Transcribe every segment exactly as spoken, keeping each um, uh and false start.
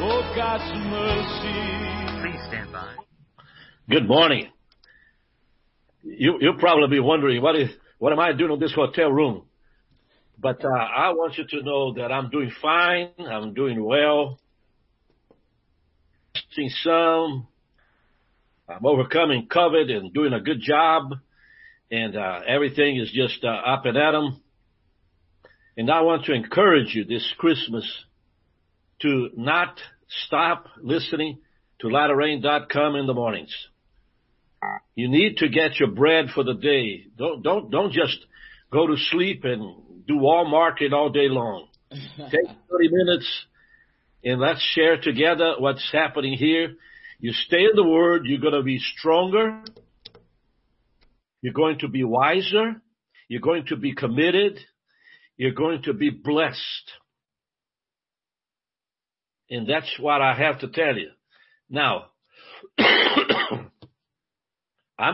Oh, God's mercy. Please stand by. Good morning. You, you'll probably be wondering, what is, what am I doing in this hotel room? But uh, I want you to know that I'm doing fine. I'm doing well. Seeing some. I'm overcoming COVID and doing a good job. And uh, everything is just uh, up and at 'em. And I want to encourage you this Christmas to not stop listening to latter rain dot com in the mornings. You need to get your bread for the day. Don't don't don't just go to sleep and do Walmart it all day long. Take thirty minutes and let's share together what's happening here. You stay in the Word, you're going to be stronger. You're going to be wiser. You're going to be committed. You're going to be blessed. And that's what I have to tell you. Now, I'm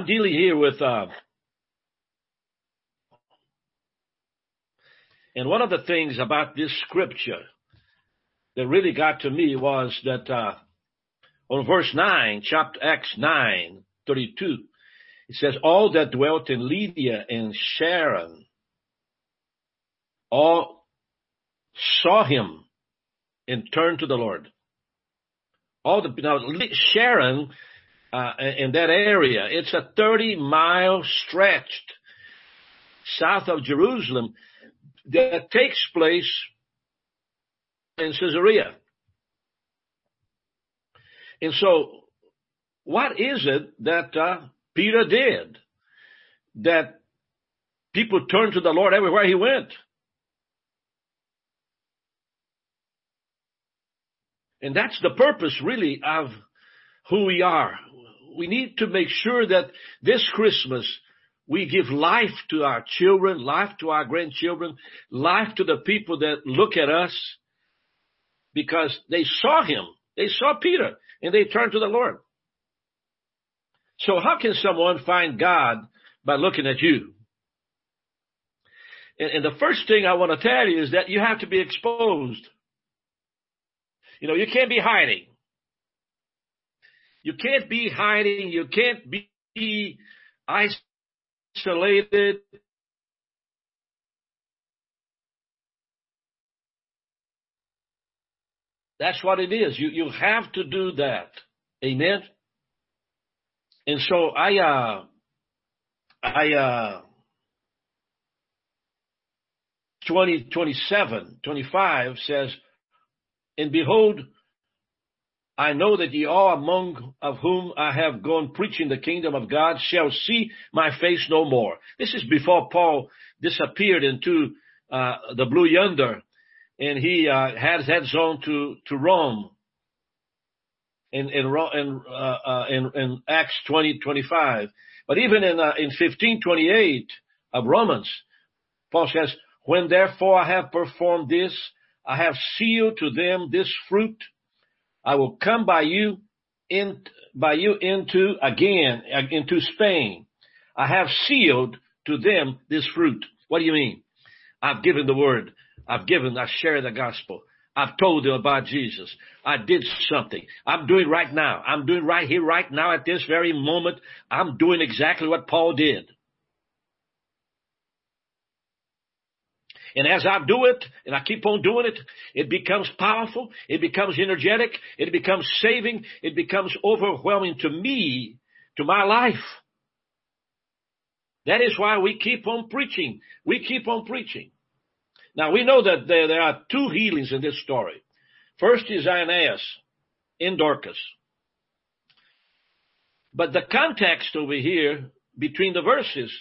dealing here with, uh, and one of the things about this scripture that really got to me was that uh, on verse nine, chapter Acts nine thirty-two, it says, all that dwelt in Lydia and Sharon all saw him and turned to the Lord. All the now Sharon uh, in that area, it's a thirty mile stretch south of Jerusalem that takes place in Caesarea. And so, what is it that uh, Peter did that people turned to the Lord everywhere he went? And that's the purpose, really, of who we are. We need to make sure that this Christmas we give life to our children, life to our grandchildren, life to the people that look at us, because they saw him. They saw Peter, and they turned to the Lord. So how can someone find God by looking at you? And, and the first thing I want to tell you is that you have to be exposed. You know, you can't be hiding. You can't be hiding. You can't be isolated. That's what it is. You you have to do that. Amen. And so I uh I uh twenty, twenty-seven, twenty-five says, and behold, I know that ye all among of whom I have gone preaching the kingdom of God shall see my face no more. This is before Paul disappeared into uh, the blue yonder, and he uh, had heads on to, to Rome in in, in, uh, uh, in in Acts twenty twenty-five. But even in uh, in fifteen twenty-eight of Romans, Paul says, when therefore I have performed this, I have sealed to them this fruit. I will come by you in by you into again into Spain. I have sealed to them this fruit. What do you mean? I've given the word. I've given. I share the gospel. I've told them about Jesus. I did something. I'm doing right now. I'm doing right here, right now, at this very moment. I'm doing exactly what Paul did. And as I do it, and I keep on doing it, it becomes powerful, it becomes energetic, it becomes saving, it becomes overwhelming to me, to my life. That is why we keep on preaching. We keep on preaching. Now, we know that there, there are two healings in this story. First is Aeneas and Dorcas. But the context over here between the verses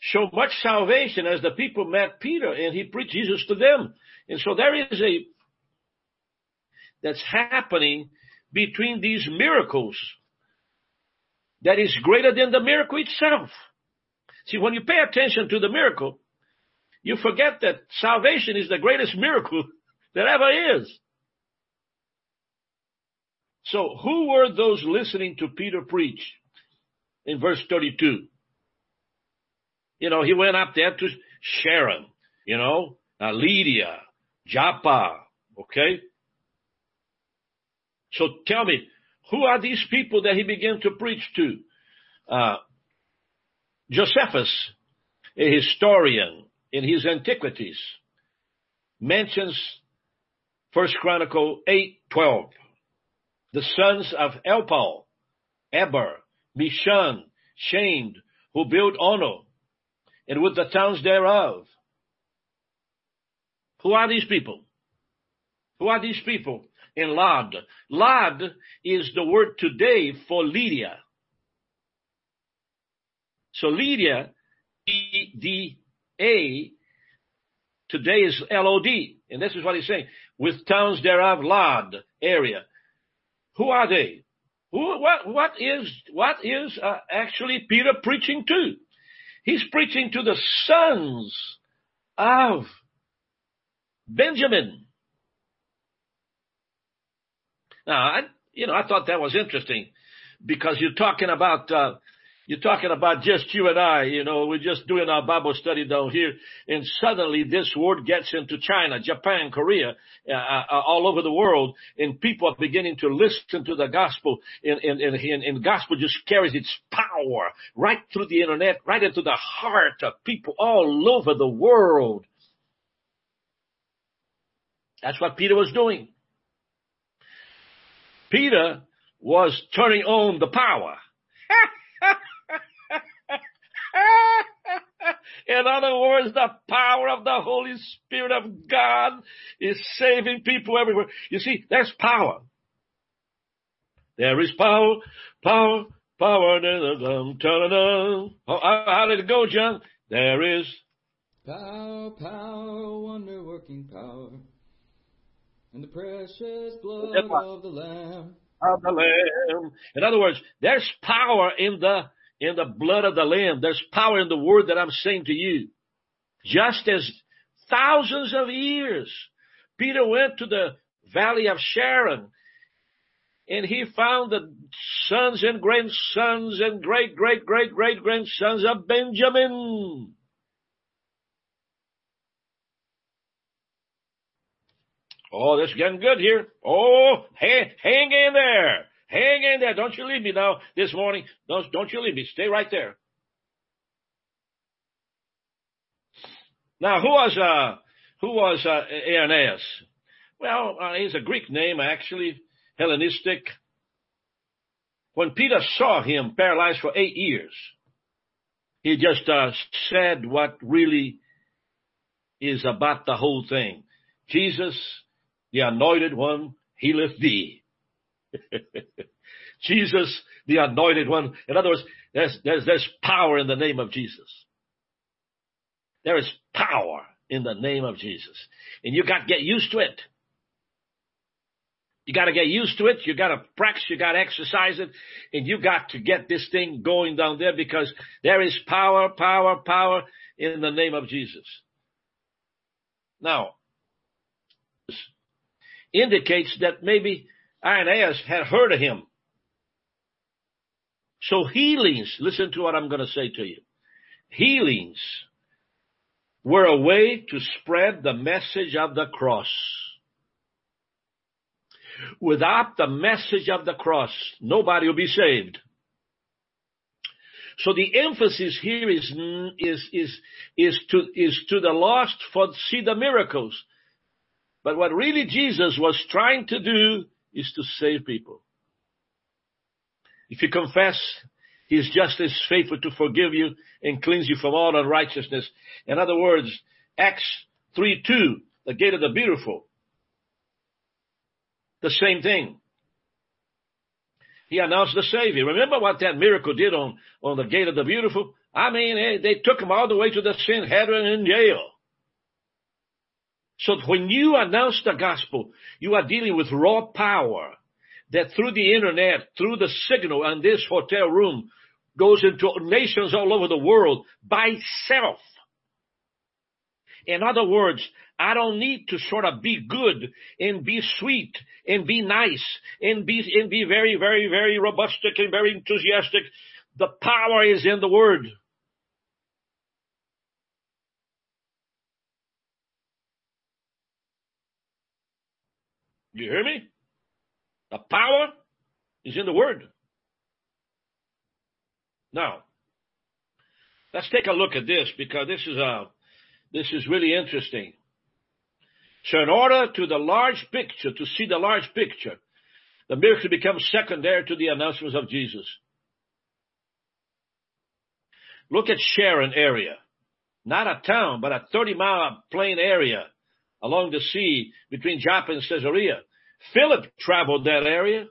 show much salvation as the people met Peter and he preached Jesus to them. And so there is a, that's happening between these miracles that is greater than the miracle itself. See, when you pay attention to the miracle, you forget that salvation is the greatest miracle that ever is. So who were those listening to Peter preach in verse thirty-two? You know, he went up there to Sharon, you know, uh, Lydia, Joppa, okay? So tell me, who are these people that he began to preach to? Uh, Josephus, a historian, in his Antiquities, mentions First Chronicle eight twelve. The sons of Elpal, Eber, Mishan, Shamed, who built Ono, and with the towns thereof. Who are these people? Who are these people in Lod? Lod is the word today for Lydia. So Lydia, E D A, today is L O D. And this is what he's saying. With towns thereof, Lod area. Who are they? Who, what, what is, what is uh, actually Peter preaching to? He's preaching to the sons of Benjamin. Now, I, you know, I thought that was interesting because you're talking about, uh, you're talking about just you and I, you know, we're just doing our Bible study down here, and suddenly this word gets into China, Japan, Korea, uh, uh, all over the world, and people are beginning to listen to the gospel, and, and, and, and gospel just carries its power right through the internet, right into the heart of people all over the world. That's what Peter was doing. Peter was turning on the power. In other words, the power of the Holy Spirit of God is saving people everywhere. You see, there's power. There is power, power, power. How did it go, John? There is power, power, wonder-working power, and the precious blood of the Lamb. Of the Lamb. In other words, there's power in the in the blood of the Lamb. There's power in the word that I'm saying to you. Just as thousands of years, Peter went to the valley of Sharon, and he found the sons and grandsons and great, great, great, great grandsons of Benjamin. Oh, this is getting good here. Oh, hang, hang in there. Hang in there. Don't you leave me now this morning. Don't, don't you leave me. Stay right there. Now, who was uh, who was uh, Aeneas? Well, uh, he's a Greek name, actually, Hellenistic. When Peter saw him paralyzed for eight years, he just uh, said what really is about the whole thing. Jesus, the Anointed One, healeth thee. Jesus, the Anointed One. In other words, there's, there's, there's power in the name of Jesus. There is power in the name of Jesus. And you got to get used to it. You got to get used to it. You got to practice. You got to exercise it. And you got to get this thing going down there, because there is power, power, power in the name of Jesus. Now, this indicates that maybe Aeneas had heard of him. So healings, listen to what I'm going to say to you. Healings were a way to spread the message of the cross. Without the message of the cross, nobody will be saved. So the emphasis here is, is, is, is to, is to the lost for see the miracles. But what really Jesus was trying to do is to save people. If you confess, he's just as faithful to forgive you and cleanse you from all unrighteousness. In other words, Acts three two, the gate of the beautiful. The same thing. He announced the Savior. Remember what that miracle did on, on the gate of the beautiful? I mean, they, they took him all the way to the Sanhedrin in jail. So when you announce the gospel, you are dealing with raw power that through the internet, through the signal and this hotel room, goes into nations all over the world by itself. In other words, I don't need to sort of be good and be sweet and be nice and be and be very, very, very robustic and very enthusiastic. The power is in the word. You hear me? The power is in the word. Now, let's take a look at this, because this is a, this is really interesting. So in order to the large picture, to see the large picture, the miracle becomes secondary to the announcements of Jesus. Look at Sharon area, not a town, but a thirty-mile plain area along the sea between Joppa and Caesarea. Philip traveled that area.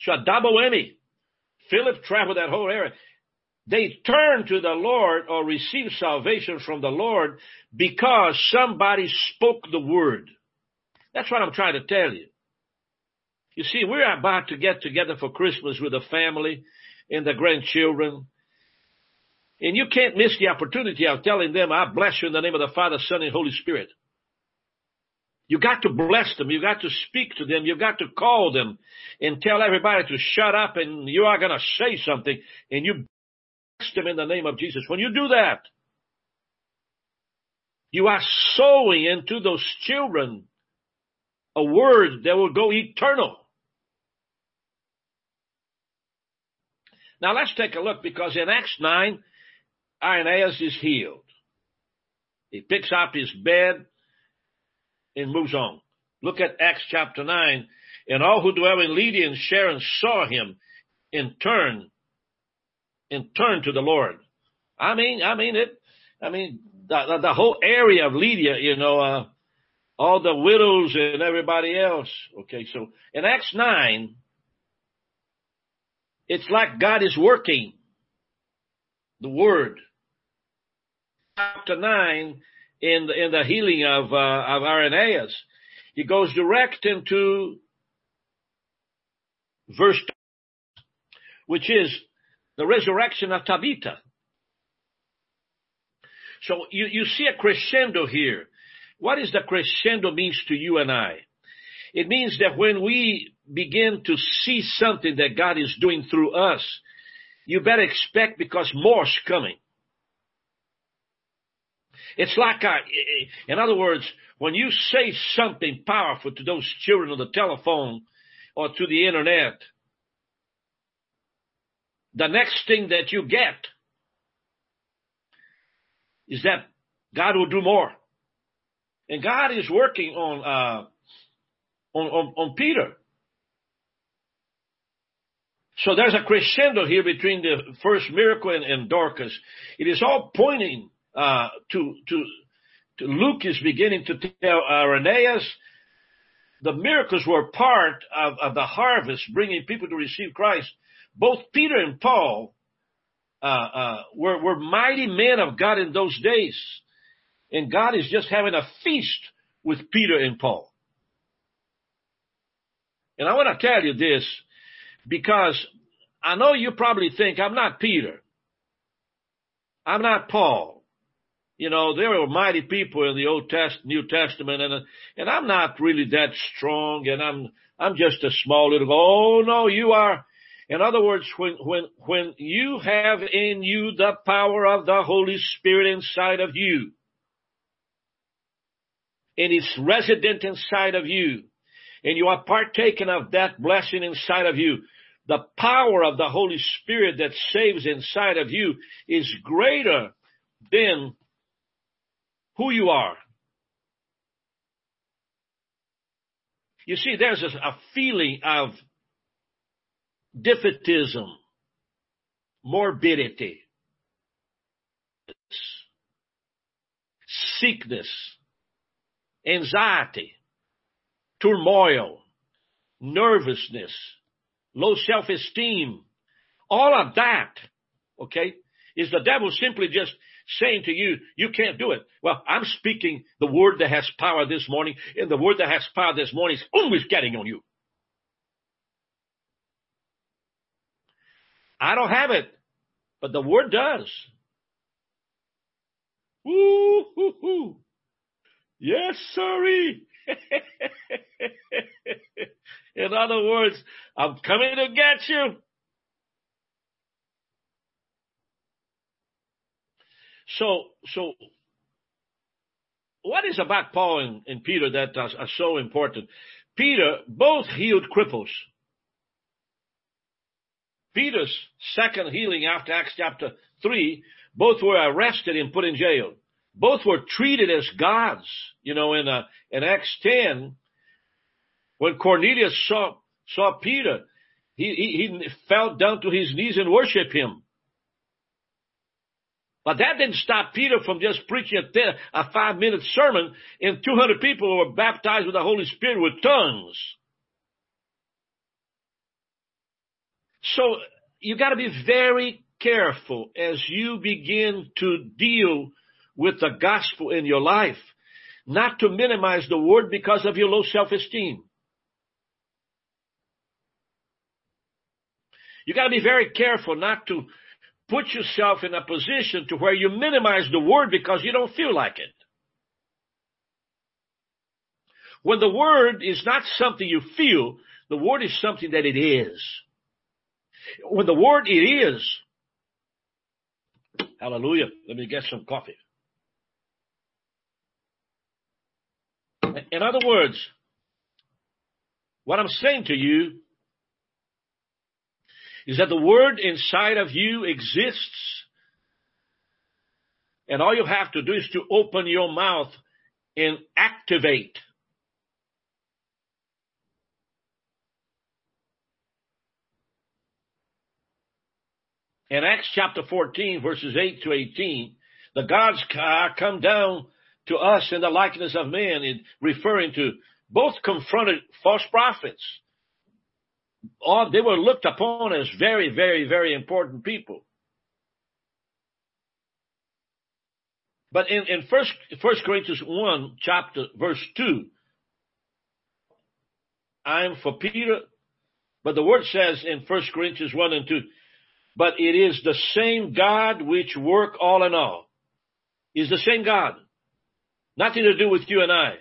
So a double whammy. Philip traveled that whole area. They turned to the Lord or received salvation from the Lord because somebody spoke the word. That's what I'm trying to tell you. You see, we're about to get together for Christmas with the family and the grandchildren. And you can't miss the opportunity of telling them, I bless you in the name of the Father, Son, and Holy Spirit. You got to bless them. You got to speak to them. You got to call them and tell everybody to shut up, and you are going to say something, and you bless them in the name of Jesus. When you do that, you are sowing into those children a word that will go eternal. Now let's take a look, because in Acts nine, Aeneas is healed. He picks up his bed and moves on. Look at Acts chapter nine. And all who dwell in Lydia and Sharon saw him and turned, and turned to the Lord. I mean, I mean it. I mean, the, the, the whole area of Lydia, you know, uh, all the widows and everybody else. Okay, so in Acts nine, it's like God is working the word. Chapter nine, in the, in the healing of, uh, of Aeneas, he goes direct into verse two, which is the resurrection of Tabitha. So you, you see a crescendo here. What is the crescendo means to you and I? It means that when we begin to see something that God is doing through us, you better expect, because more's coming. It's like, a, in other words, when you say something powerful to those children on the telephone or to the internet, the next thing that you get is that God will do more. And God is working on, uh, on, on, on Peter. So there's a crescendo here between the first miracle and, and Dorcas. It is all pointing Uh, to, to, to Luke is beginning to tell Irenaeus the miracles were part of, of the harvest, bringing people to receive Christ. Both Peter and Paul, uh, uh, were, were mighty men of God in those days. And God is just having a feast with Peter and Paul. And I want to tell you this, because I know you probably think, I'm not Peter, I'm not Paul. You know, there were mighty people in the Old Test, New Testament, and and I'm not really that strong, and I'm I'm just a small little. Oh no, you are. In other words, when when when you have in you the power of the Holy Spirit inside of you, and it's resident inside of you, and you are partaking of that blessing inside of you, the power of the Holy Spirit that saves inside of you is greater than who you are. You see, there's a, a feeling of defeatism, morbidity, sickness, anxiety, turmoil, nervousness, low self-esteem. All of that, okay, is the devil simply just saying to you, you can't do it. Well, I'm speaking the word that has power this morning, and the word that has power this morning is always getting on you. I don't have it, but the word does. Woo hoo hoo! Yes, sorry. In other words, I'm coming to get you. So, so what is about Paul and, and Peter that are, are so important? Peter, both healed cripples. Peter's second healing after Acts chapter three, both were arrested and put in jail. Both were treated as gods. You know, in uh, in Acts ten, when Cornelius saw saw Peter, he, he he fell down to his knees and worshiped him. But that didn't stop Peter from just preaching a, ten, a five-minute sermon, and two hundred people were baptized with the Holy Spirit with tongues. So you got to be very careful as you begin to deal with the gospel in your life, not to minimize the word because of your low self-esteem. You got to be very careful not to put yourself in a position to where you minimize the word because you don't feel like it. When the word is not something you feel, the word is something that it is. When the word it is, hallelujah, let me get some coffee. In other words, what I'm saying to you is that the word inside of you exists, and all you have to do is to open your mouth and activate. In Acts chapter fourteen, verses eight to eighteen, the gods come down to us in the likeness of men, in referring to both confronted false prophets. All, they were looked upon as very, very, very important people. But in, in First, First Corinthians one, chapter, verse two, I am for Peter, but the word says in First Corinthians one and two, but it is the same God which work all in all. It's the same God. Nothing to do with you and I.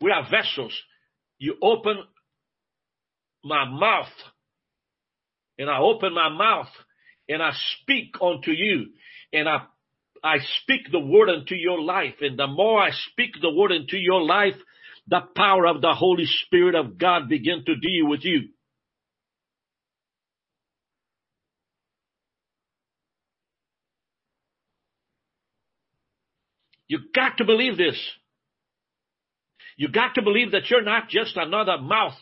We are vessels. You open my mouth, and I open my mouth, and I speak unto you, and I I speak the word unto your life. And the more I speak the word into your life, the power of the Holy Spirit of God begin to deal with you. You got to believe this. You got to believe that you're not just another mouth.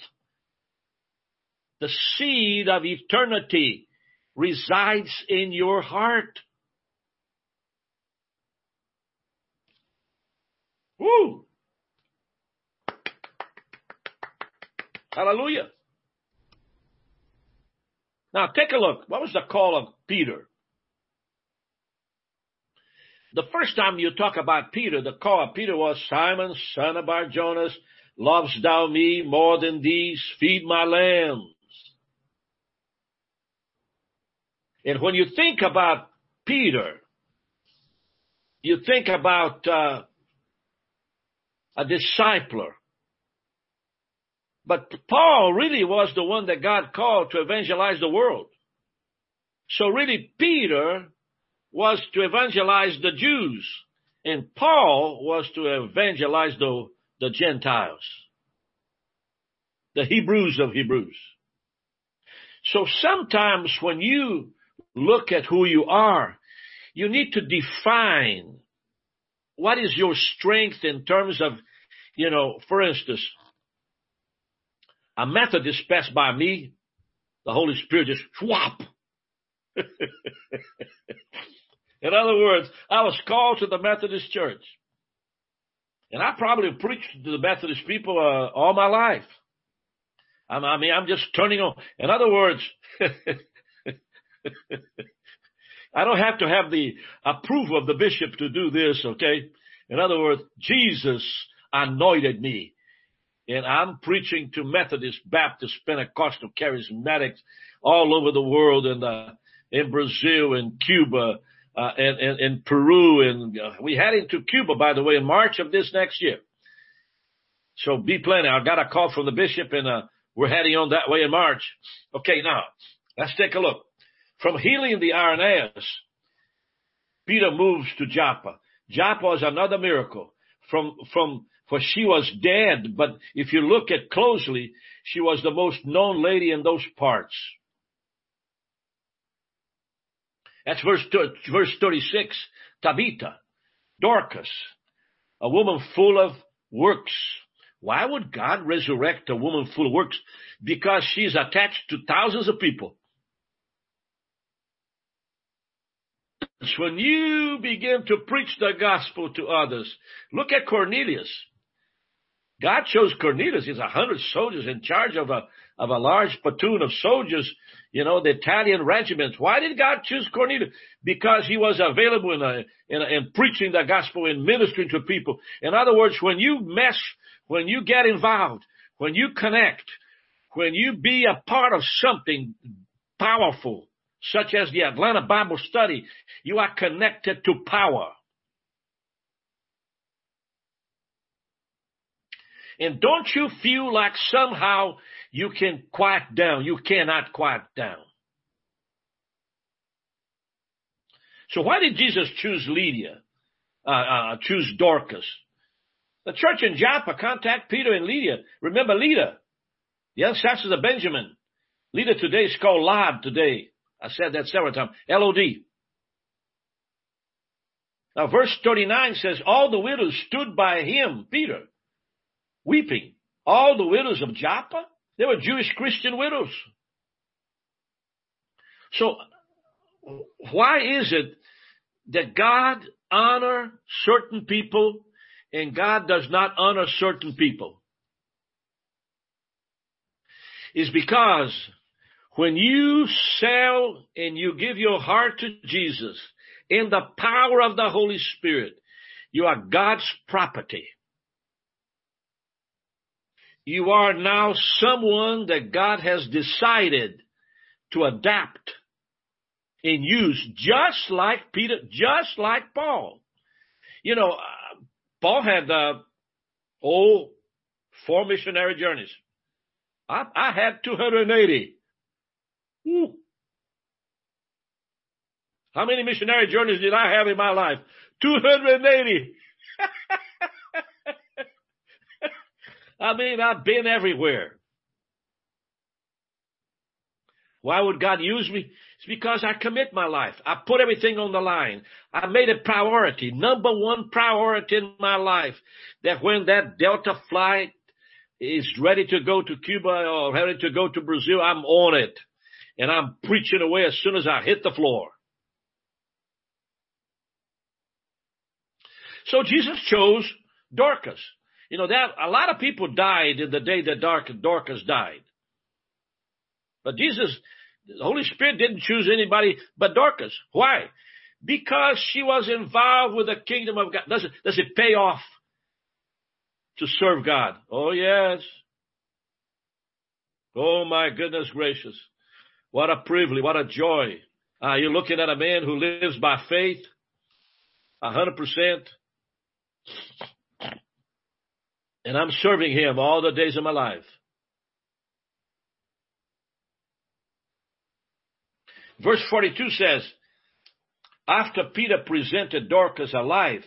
The seed of eternity resides in your heart. Woo! Hallelujah. Now take a look. What was the call of Peter? The first time you talk about Peter, the call of Peter was, Simon, son of Bar Jonas, lovest thou me more than these? Feed my lambs. And when you think about Peter, you think about uh, a discipler. But Paul really was the one that God called to evangelize the world. So really, Peter was to evangelize the Jews, and Paul was to evangelize the, the Gentiles, the Hebrews of Hebrews. So sometimes when you look at who you are, you need to define what is your strength in terms of, you know, for instance, a Methodist passed by me, the Holy Spirit just whop. In other words, I was called to the Methodist Church. And I probably preached to the Methodist people uh, all my life. I'm, I mean, I'm just turning on. In other words, I don't have to have the approval of the bishop to do this, okay? In other words, Jesus anointed me, and I'm preaching to Methodist, Baptist, Pentecostal, Charismatics all over the world, and uh, in Brazil, and Cuba, uh, and, and, and Peru, and uh, we head into Cuba, by the way, in March of this next year. So be planning. I got a call from the bishop, and uh, we're heading on that way in March. Okay, now, let's take a look. From healing the Aeneas, Peter moves to Joppa. Joppa is another miracle. from, from, for she was dead, but if you look at closely, she was the most known lady in those parts. That's verse, verse thirty-six, Tabitha, Dorcas, a woman full of works. Why would God resurrect a woman full of works? Because she's attached to thousands of people. When you begin to preach the gospel to others, look at Cornelius. God chose Cornelius. He's a hundred soldiers in charge of a of a large platoon of soldiers, you know, the Italian regiment. Why did God choose Cornelius? Because he was available in a, in, a, in preaching the gospel and ministering to people. In other words, when you mess, when you get involved, when you connect, when you be a part of something powerful, such as the Atlanta Bible Study, you are connected to power. And don't you feel like somehow you can quiet down? You cannot quiet down. So why did Jesus choose Lydia, uh, uh, choose Dorcas? The church in Joppa contact Peter and Lydia. Remember Lydia, the ancestors of Benjamin. Lydia today is called Lod today. I said that several times. L O D. Now verse thirty-nine says, all the widows stood by him, Peter, weeping. All the widows of Joppa, they were Jewish Christian widows. So why is it that God honor certain people and God does not honor certain people? It's because when you sell and you give your heart to Jesus in the power of the Holy Spirit, you are God's property. You are now someone that God has decided to adapt and use, just like Peter, just like Paul. You know, uh, Paul had uh, oh, four missionary journeys. I, I had two hundred eighty. Ooh. How many missionary journeys did I have in my life? two hundred eighty. I mean, I've been everywhere. Why would God use me? It's because I commit my life. I put everything on the line. I made a priority, number one priority in my life, that when that Delta flight is ready to go to Cuba or ready to go to Brazil, I'm on it. And I'm preaching away as soon as I hit the floor. So Jesus chose Dorcas. You know, that a lot of people died in the day that Dorcas died. But Jesus, the Holy Spirit didn't choose anybody but Dorcas. Why? Because she was involved with the kingdom of God. Does it, does it pay off to serve God? Oh, yes. Oh, my goodness gracious. What a privilege, what a joy. Uh, you're looking at a man who lives by faith, one hundred percent. And I'm serving him all the days of my life. Verse forty-two says, after Peter presented Dorcas alive,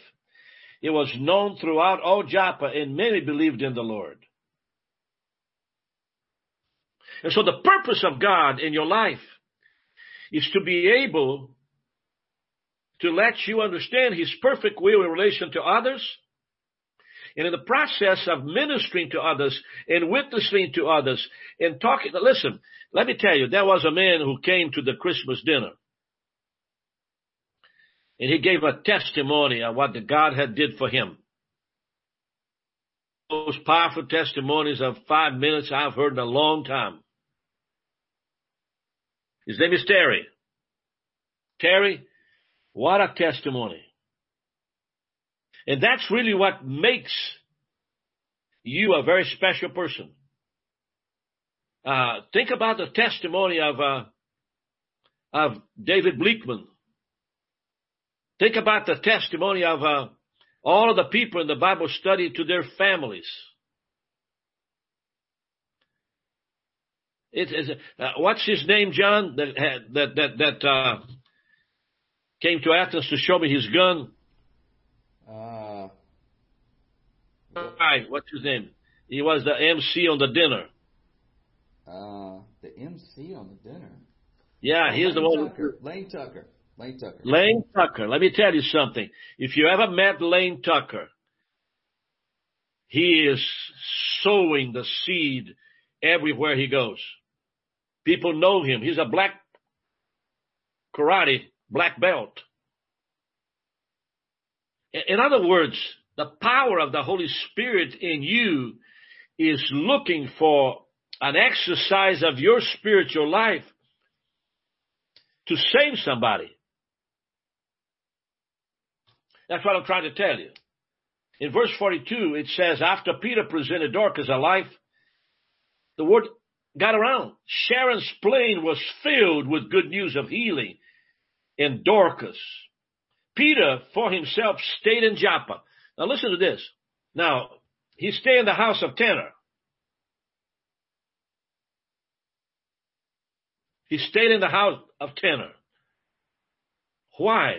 it was known throughout all Joppa, and many believed in the Lord. And so the purpose of God in your life is to be able to let you understand his perfect will in relation to others. And in the process of ministering to others and witnessing to others and talking. Listen, let me tell you, there was a man who came to the Christmas dinner. And he gave a testimony of what God had did for him. Most powerful testimonies of five minutes I've heard in a long time. His name is Terry. Terry, what a testimony. And that's really what makes you a very special person. Uh, think about the testimony of, uh, of David Bleakman. Think about the testimony of uh, all of the people in the Bible Study to their families. It is uh, what's his name, John, that that that, that uh, came to Athens to show me his gun? Uh, guy, what's his name? He was the M C on the dinner. Uh, the M C on the dinner? Yeah, he's the one. Tucker. Lane Tucker. Lane Tucker. Lane Tucker. Let me tell you something. If you ever met Lane Tucker, he is sowing the seed everywhere he goes. People know him. He's a black karate, black belt. In other words, the power of the Holy Spirit in you is looking for an exercise of your spiritual life to save somebody. That's what I'm trying to tell you. In verse forty-two, it says, after Peter presented Dorcas alive, the word got around. Sharon's plane was filled with good news of healing in Dorcas. Peter, for himself, stayed in Joppa. Now, listen to this. Now, he stayed in the house of Tanner. He stayed in the house of Tanner. Why?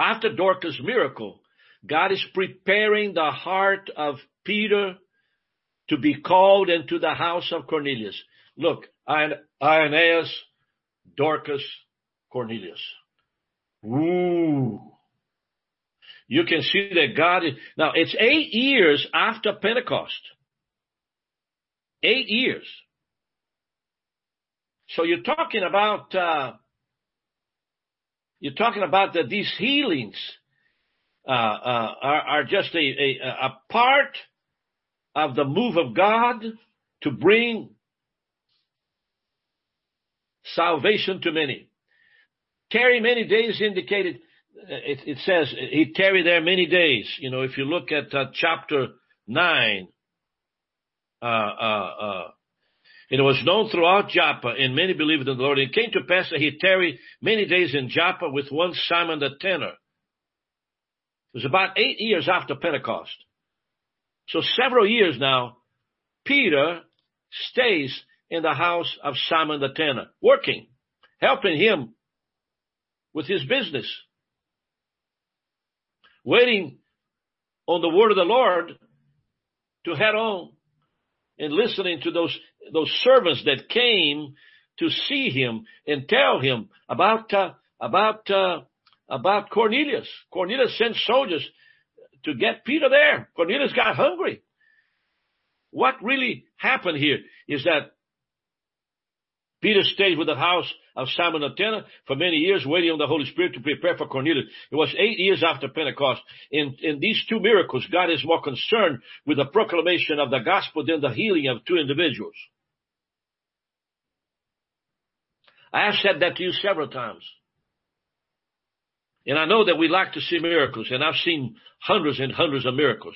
After Dorcas' miracle, God is preparing the heart of Peter to be called into the house of Cornelius. Look, Aeneas, Dorcas, Cornelius. Ooh. You can see that God is... Now, it's eight years after Pentecost. Eight years. So you're talking about... Uh, you're talking about that these healings uh, uh, are, are just a, a, a part of the move of God to bring salvation to many. Tarry many days indicated, it, it says, he tarried there many days. You know, if you look at uh, chapter nine, uh, uh, uh, it was known throughout Joppa, and many believed in the Lord. It came to pass that he tarried many days in Joppa with one Simon the Tanner. It was about eight years after Pentecost. So several years now, Peter stays in the house of Simon the Tanner, working, helping him with his business, waiting on the word of the Lord to head on and listening to those those servants that came to see him and tell him about uh, about uh, about Cornelius. Cornelius sent soldiers to get Peter there. Cornelius got hungry. What really happened here is that Peter stayed with the house of Simon the Tanner for many years, waiting on the Holy Spirit to prepare for Cornelius. It was eight years after Pentecost. In, in these two miracles, God is more concerned with the proclamation of the gospel than the healing of two individuals. I have said that to you several times. And I know that we like to see miracles, and I've seen hundreds and hundreds of miracles.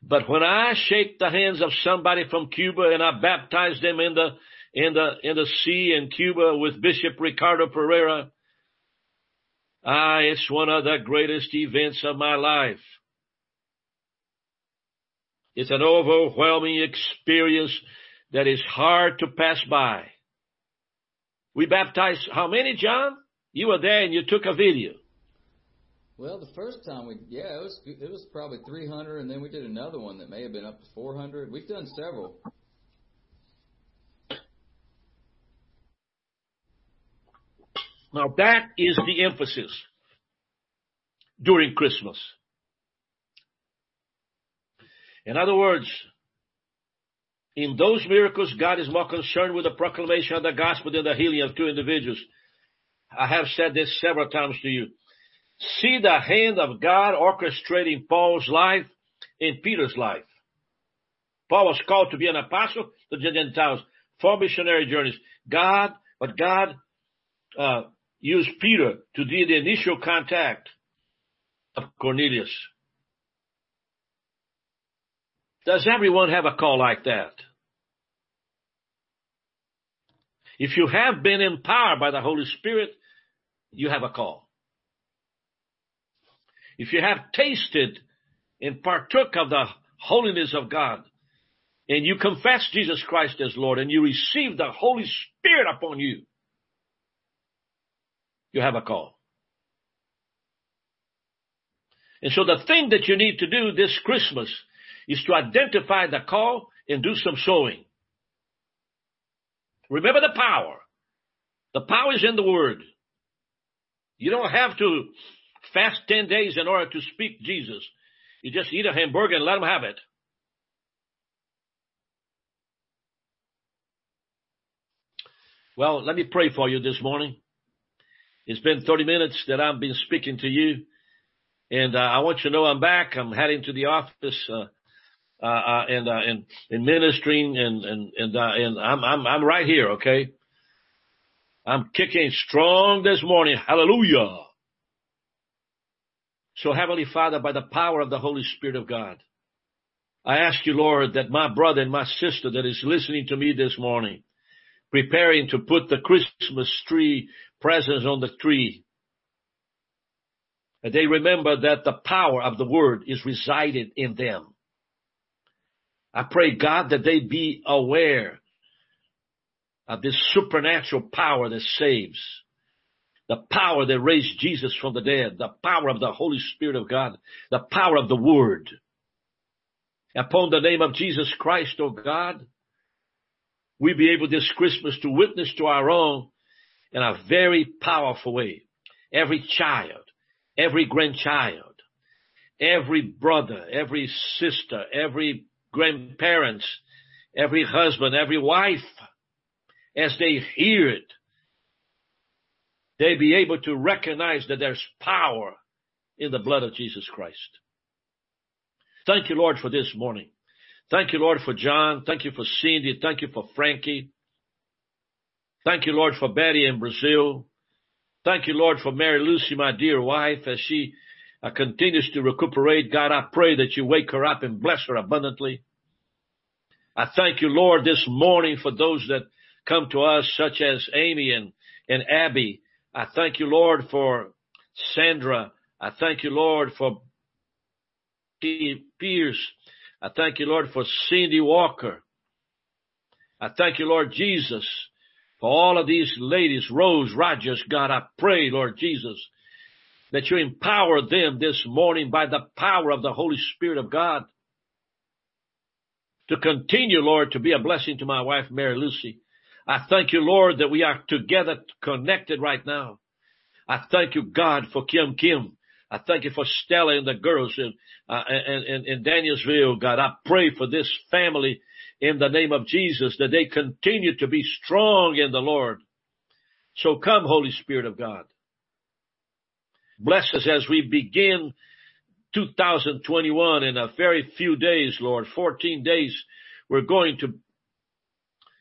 But when I shake the hands of somebody from Cuba and I baptize them in the in the in the sea in Cuba with Bishop Ricardo Pereira, ah, it's one of the greatest events of my life. It's an overwhelming experience that is hard to pass by. We baptized how many, John? You were there and you took a video. Well, the first time we, yeah, it was it was probably three hundred, and then we did another one that may have been up to four hundred. We've done several. Now that is the emphasis during Christmas. In other words, in those miracles, God is more concerned with the proclamation of the gospel than the healing of two individuals. I have said this several times to you. See the hand of God orchestrating Paul's life and Peter's life. Paul was called to be an apostle to the Gentiles for missionary journeys. God, but God uh, used Peter to do the initial contact of Cornelius. Does everyone have a call like that? If you have been empowered by the Holy Spirit, you have a call. If you have tasted and partook of the holiness of God, and you confess Jesus Christ as Lord, and you receive the Holy Spirit upon you, you have a call. And so the thing that you need to do this Christmas is to identify the call and do some sowing. Remember the power. The power is in the word. You don't have to fast ten days in order to speak Jesus. You just eat a hamburger and let them have it. Well, let me pray for you this morning. It's been thirty minutes that I've been speaking to you. And uh, I want you to know I'm back. I'm heading to the office uh, uh, uh, and, uh, and and ministering, and and and, uh, and I'm I'm I'm right here. Okay, I'm kicking strong this morning. Hallelujah! So, Heavenly Father, by the power of the Holy Spirit of God, I ask you, Lord, that my brother and my sister that is listening to me this morning, preparing to put the Christmas tree presents on the tree, and they remember that the power of the word is resided in them. I pray, God, that they be aware of this supernatural power that saves, the power that raised Jesus from the dead, the power of the Holy Spirit of God, the power of the word. Upon the name of Jesus Christ, O God, we be able this Christmas to witness to our own in a very powerful way. Every child, every grandchild, every brother, every sister, every grandparents, every husband, every wife, as they hear it, they be able to recognize that there's power in the blood of Jesus Christ. Thank you, Lord, for this morning. Thank you, Lord, for John. Thank you for Cindy. Thank you for Frankie. Thank you, Lord, for Betty in Brazil. Thank you, Lord, for Mary Lucy, my dear wife, as she uh, continues to recuperate. God, I pray that you wake her up and bless her abundantly. I thank you, Lord, this morning for those that come to us, such as Amy and, and Abby. I thank you, Lord, for Sandra. I thank you, Lord, for Pierce. I thank you, Lord, for Cindy Walker. I thank you, Lord Jesus, for all of these ladies, Rose Rogers. God, I pray, Lord Jesus, that you empower them this morning by the power of the Holy Spirit of God to continue, Lord, to be a blessing to my wife, Mary Lucy. I thank you, Lord, that we are together connected right now. I thank you, God, for Kim Kim. I thank you for Stella and the girls in, uh, in, in Danielsville. God, I pray for this family in the name of Jesus, that they continue to be strong in the Lord. So come, Holy Spirit of God. Bless us as we begin two thousand twenty-one in a very few days, Lord. fourteen days we're going to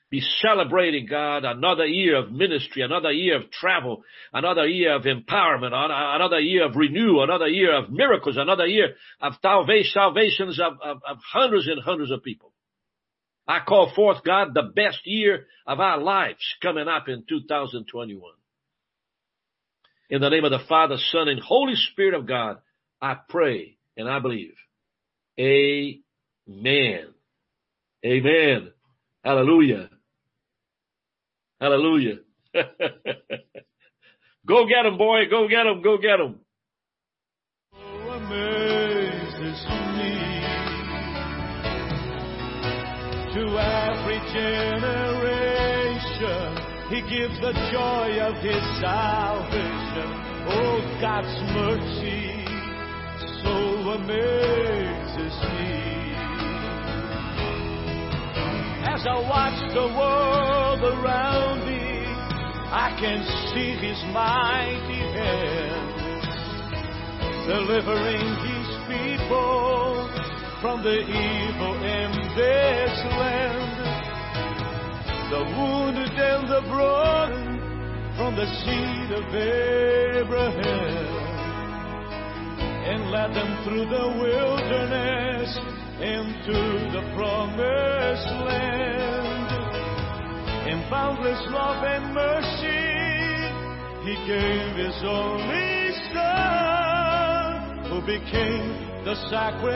be celebrating, God, another year of ministry, another year of travel, another year of empowerment, another year of renewal, another year of miracles, another year of salvations of, of, of hundreds and hundreds of people. I call forth, God, the best year of our lives coming up in two thousand twenty-one. In the name of the Father, Son, and Holy Spirit of God, I pray and I believe. Amen. Amen. Hallelujah. Hallelujah. Go get them, boy. Go get them. Go get them. Oh, amazes me. To every generation, he gives the joy of his salvation. Oh, God's mercy so amazes me. As I watch the world around me, I can see his mighty hand, delivering his people from the evil in this land. The wounded and the broken from the seed of Abraham. And led them through the wilderness into the promised land. In boundless love and mercy, he gave his only son, who became the sacrifice.